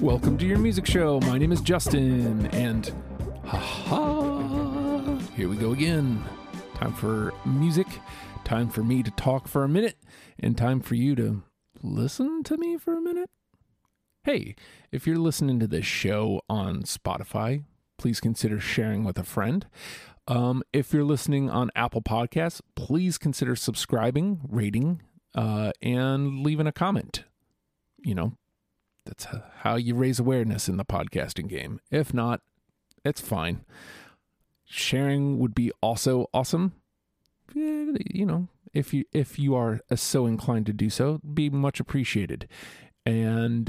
Welcome to your music show. My name is Justin, and here we go again. Time for music, time for me to talk for a minute, and time for you to listen to me for a minute. Hey, if you're listening to this show on Spotify, please consider sharing with a friend. If you're listening on Apple Podcasts, please consider subscribing, rating, and leaving a comment. You know, that's how you raise awareness in the podcasting game. If not, it's fine. Sharing would be also awesome. You know, if you are so inclined to do so, it'd be much appreciated. And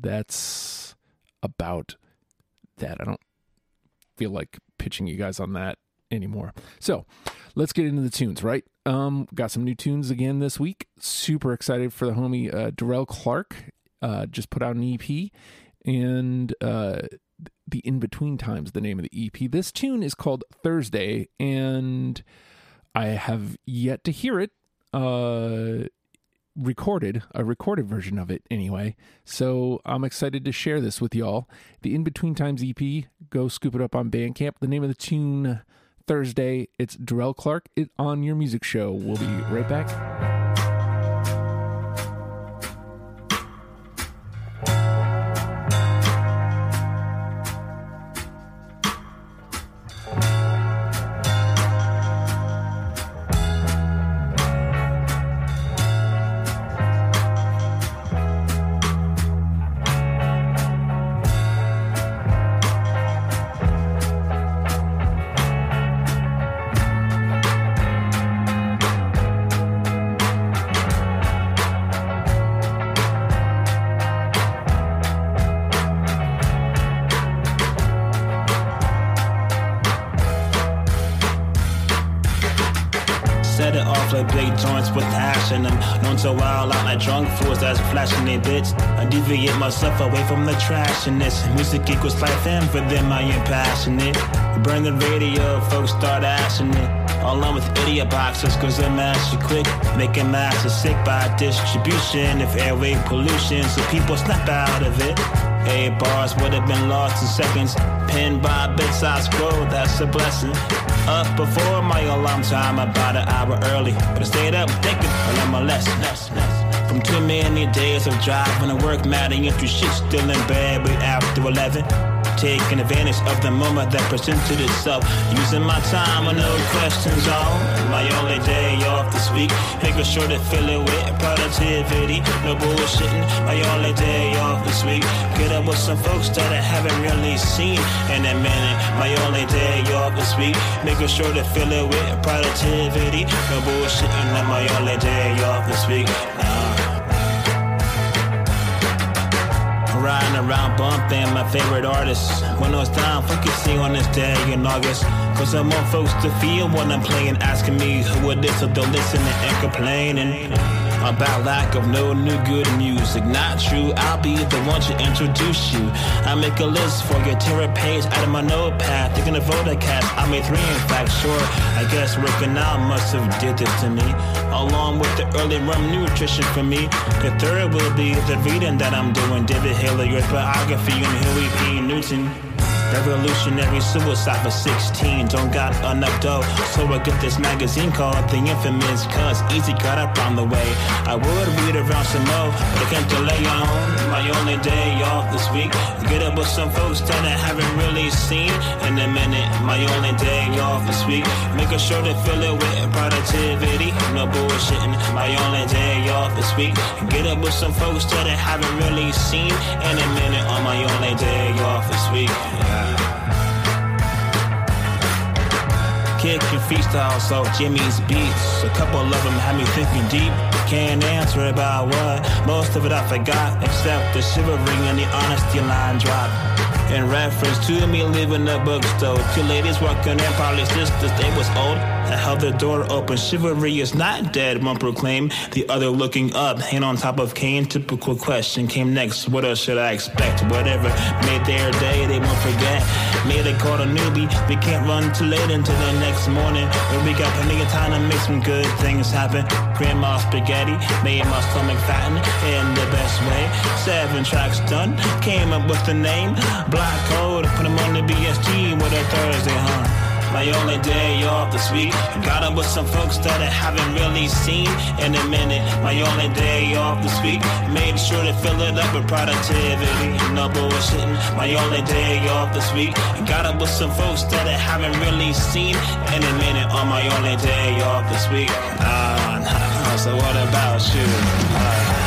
that's about that. I don't feel like pitching you guys on that anymore. So let's get into the tunes, right? Got some new tunes again this week. Super excited for the homie Dariel Clark. Just put out an EP, and The In Between Times, the name of the EP. This tune is called Thursday, and I have yet to hear it recorded version of it anyway, so I'm excited to share this with y'all. The In Between Times EP, go scoop it up on Bandcamp. The name of the tune, Thursday. It's Dariel Clark on your music show. We'll be right back. So wild out like drunk fools that's flashing their bitch. I deviate myself away from the trash and this. Music equals life, and for them I am passionate. Burn the radio, folks start ashing it. All I'm with idiot boxes, cause I'm master quick. Making masses sick by distribution of airway pollution, so people snap out of it. 8 bars would have been lost in seconds. Pinned by bits I scroll, that's a blessing. Up before my alarm time, about an hour early, but I stayed up thinking, I learned my lesson. From too many days of driving to work, mad and empty shit, still in bed way after 11. Taking advantage of the moment that presented itself, using my time with no questions on. My only day off this week, making sure to fill it with productivity, no bullshitting. My only day off this week, get up with some folks that I haven't really seen in a minute. My only day off this week, making sure to fill it with productivity, no bullshitting. Not my only day off this week. Riding around bumping my favorite artists. When it was time, focusing on this day in August, cause I want folks to feel when I'm playing, asking me who it is, so they're listening and complaining about lack of no new good music. Not true, I'll be the one to introduce you. I make a list for your terror page out of my notepad. They're gonna vote a cast, I made 3 in fact, sure. I guess working out must have did this to me, along with the early rum nutrition for me. The third will be the reading that I'm doing, David Hilliard's biography and Huey P. Newton. Revolutionary suicide for 16. Don't got enough dough, so I get this magazine called The Infamous, cause easy cut up on the way. I would read around some more, but I can't delay on. My only day off this week, get up with some folks that I haven't really seen in a minute. My only day off this week, making sure to fill it with productivity, no bullshitting. My only day off this week, get up with some folks that I haven't really seen in a minute. On my only day off this week, kick and freestyles off Jimmy's beats. A couple of them had me thinking deep. Can't answer about what. Most of it I forgot, except the shivering and the honesty line drop. in reference to me leaving the bookstore. Two ladies walking in, probably sisters, they was old. I held the door open, chivalry is not dead, one proclaimed. The other looking up, hand on top of cane. Typical question came next, what else should I expect? Whatever made their day, they won't forget. Made a call to newbie, we can't run too late until the next morning. But we got plenty of time to make some good things happen. Grandma spaghetti made my stomach fatten in the best way. 7 tracks done, came up with the name. Black code, put them on the BSG with a Thursday, huh? My only day off this week. Got up with some folks that I haven't really seen in a minute. My only day off this week. Made sure to fill it up with productivity. No bullshitting. My only day off this week. Got up with some folks that I haven't really seen in a minute. On my only day off this week. So what about you?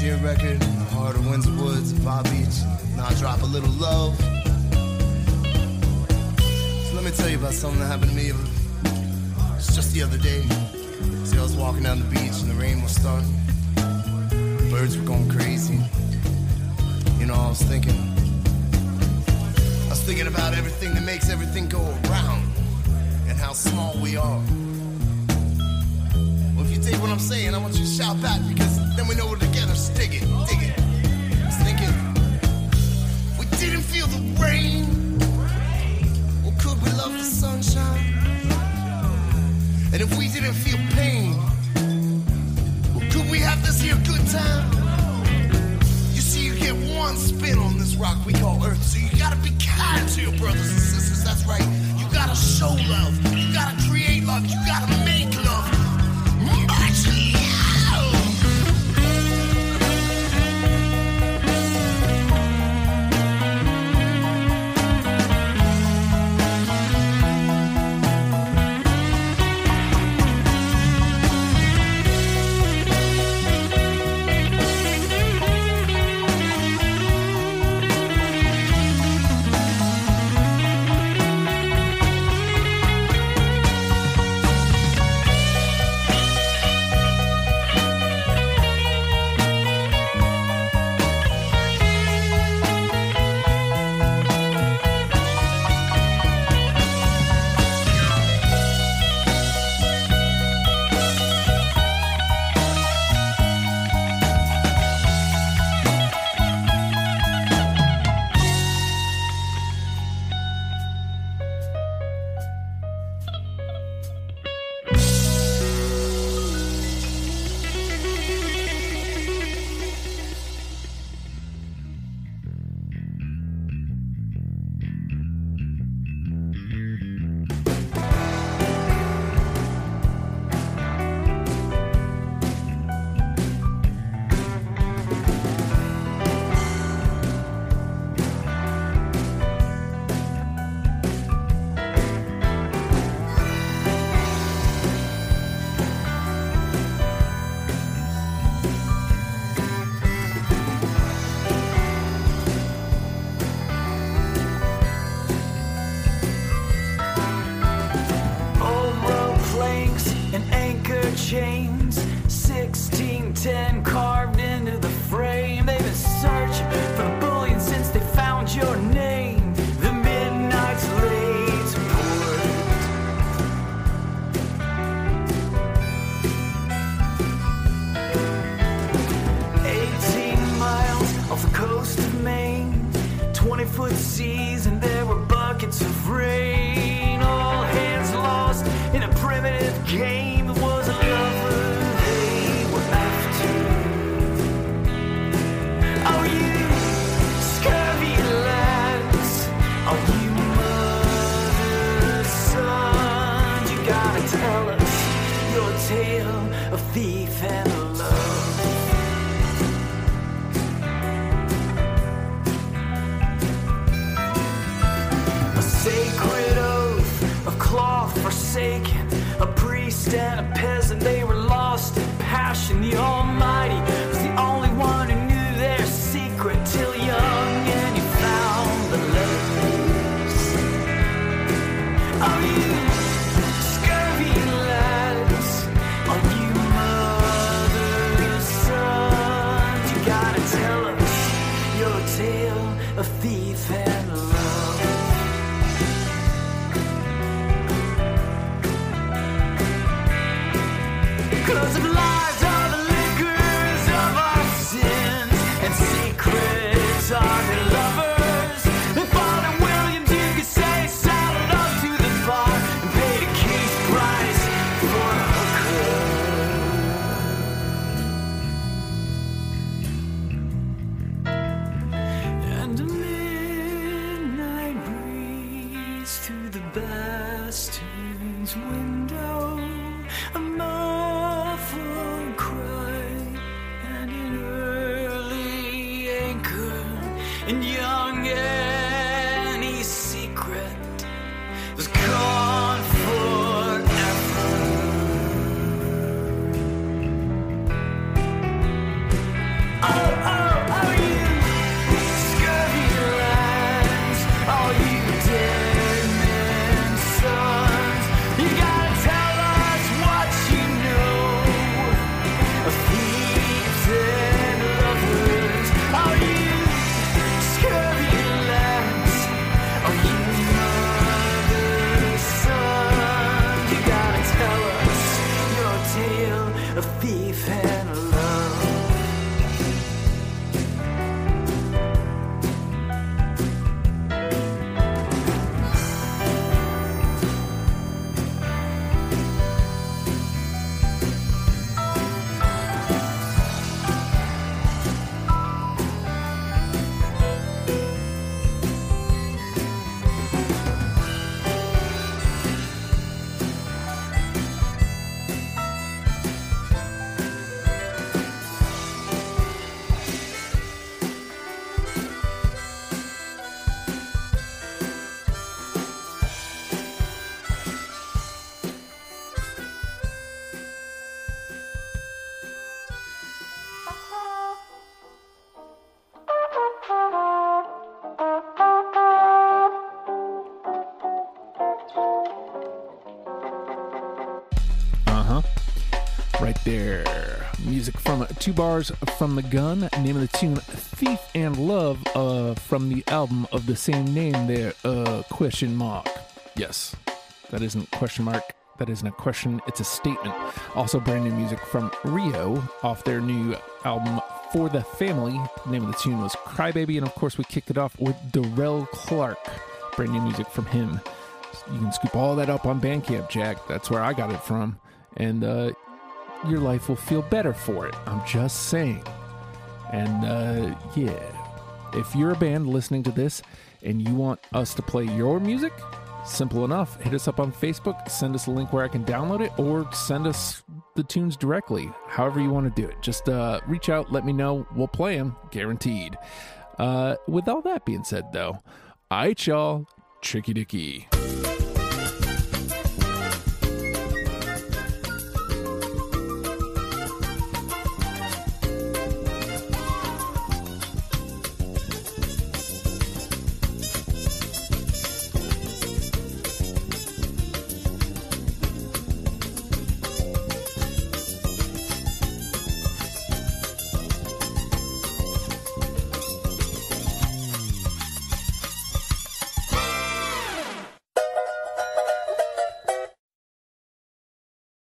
Frontier record, Heart of Windsor Woods, Palm Beach. Now I drop a little love. So let me tell you about something that happened to me. It's just the other day. See, I was walking down the beach and the rain was starting. The birds were going crazy. You know, I was thinking about everything that makes everything go around and how small we are. Well, if you take what I'm saying, I want you to shout back, because then we know we're together. Stick it, dig it. I was thinking, we didn't feel the rain. Well, could we love the sunshine? And if we didn't feel pain, well, could we have this here good time? Get one spin on this rock we call Earth, so you gotta be kind to your brothers and sisters. That's right, you gotta show love, you gotta create love, you gotta make love. Much love. there. Music from Two Bars From The Gun, name of the tune Thief and Love, from the album of the same name there, ? Yes, that isn't question mark. That isn't a question, it's a statement. Also brand new music from Rio off their new album For the Family. The name of the tune was Crybaby, and of course we kicked it off with Dariel Clark. Brand new music from him. You can scoop all that up on Bandcamp, Jack. That's where I got it from. And your life will feel better for it. I'm just saying. And yeah, if you're a band listening to this and you want us to play your music, simple enough. Hit us up on Facebook, send us a link where I can download it, or send us the tunes directly. However you want to do it. Just reach out, let me know. We'll play them, guaranteed. With all that being said, though, all right, y'all, tricky dicky.